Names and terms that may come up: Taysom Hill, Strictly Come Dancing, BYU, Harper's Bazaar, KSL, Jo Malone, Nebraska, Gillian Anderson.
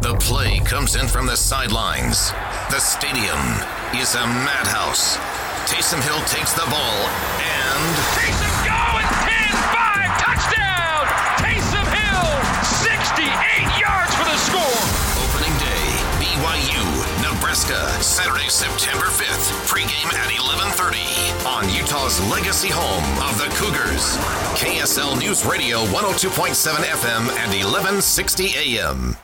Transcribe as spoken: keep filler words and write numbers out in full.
The play comes in from the sidelines. The stadium is a madhouse. Taysom Hill takes the ball and... Taysom go! It's ten five! Touchdown! Taysom Hill! sixty-eight yards for the score! Opening day, B Y U, Nebraska, Saturday, September fifth. Pregame at eleven thirty on Utah's legacy home of the Cougars. K S L News Radio, one oh two point seven F M and eleven sixty A M.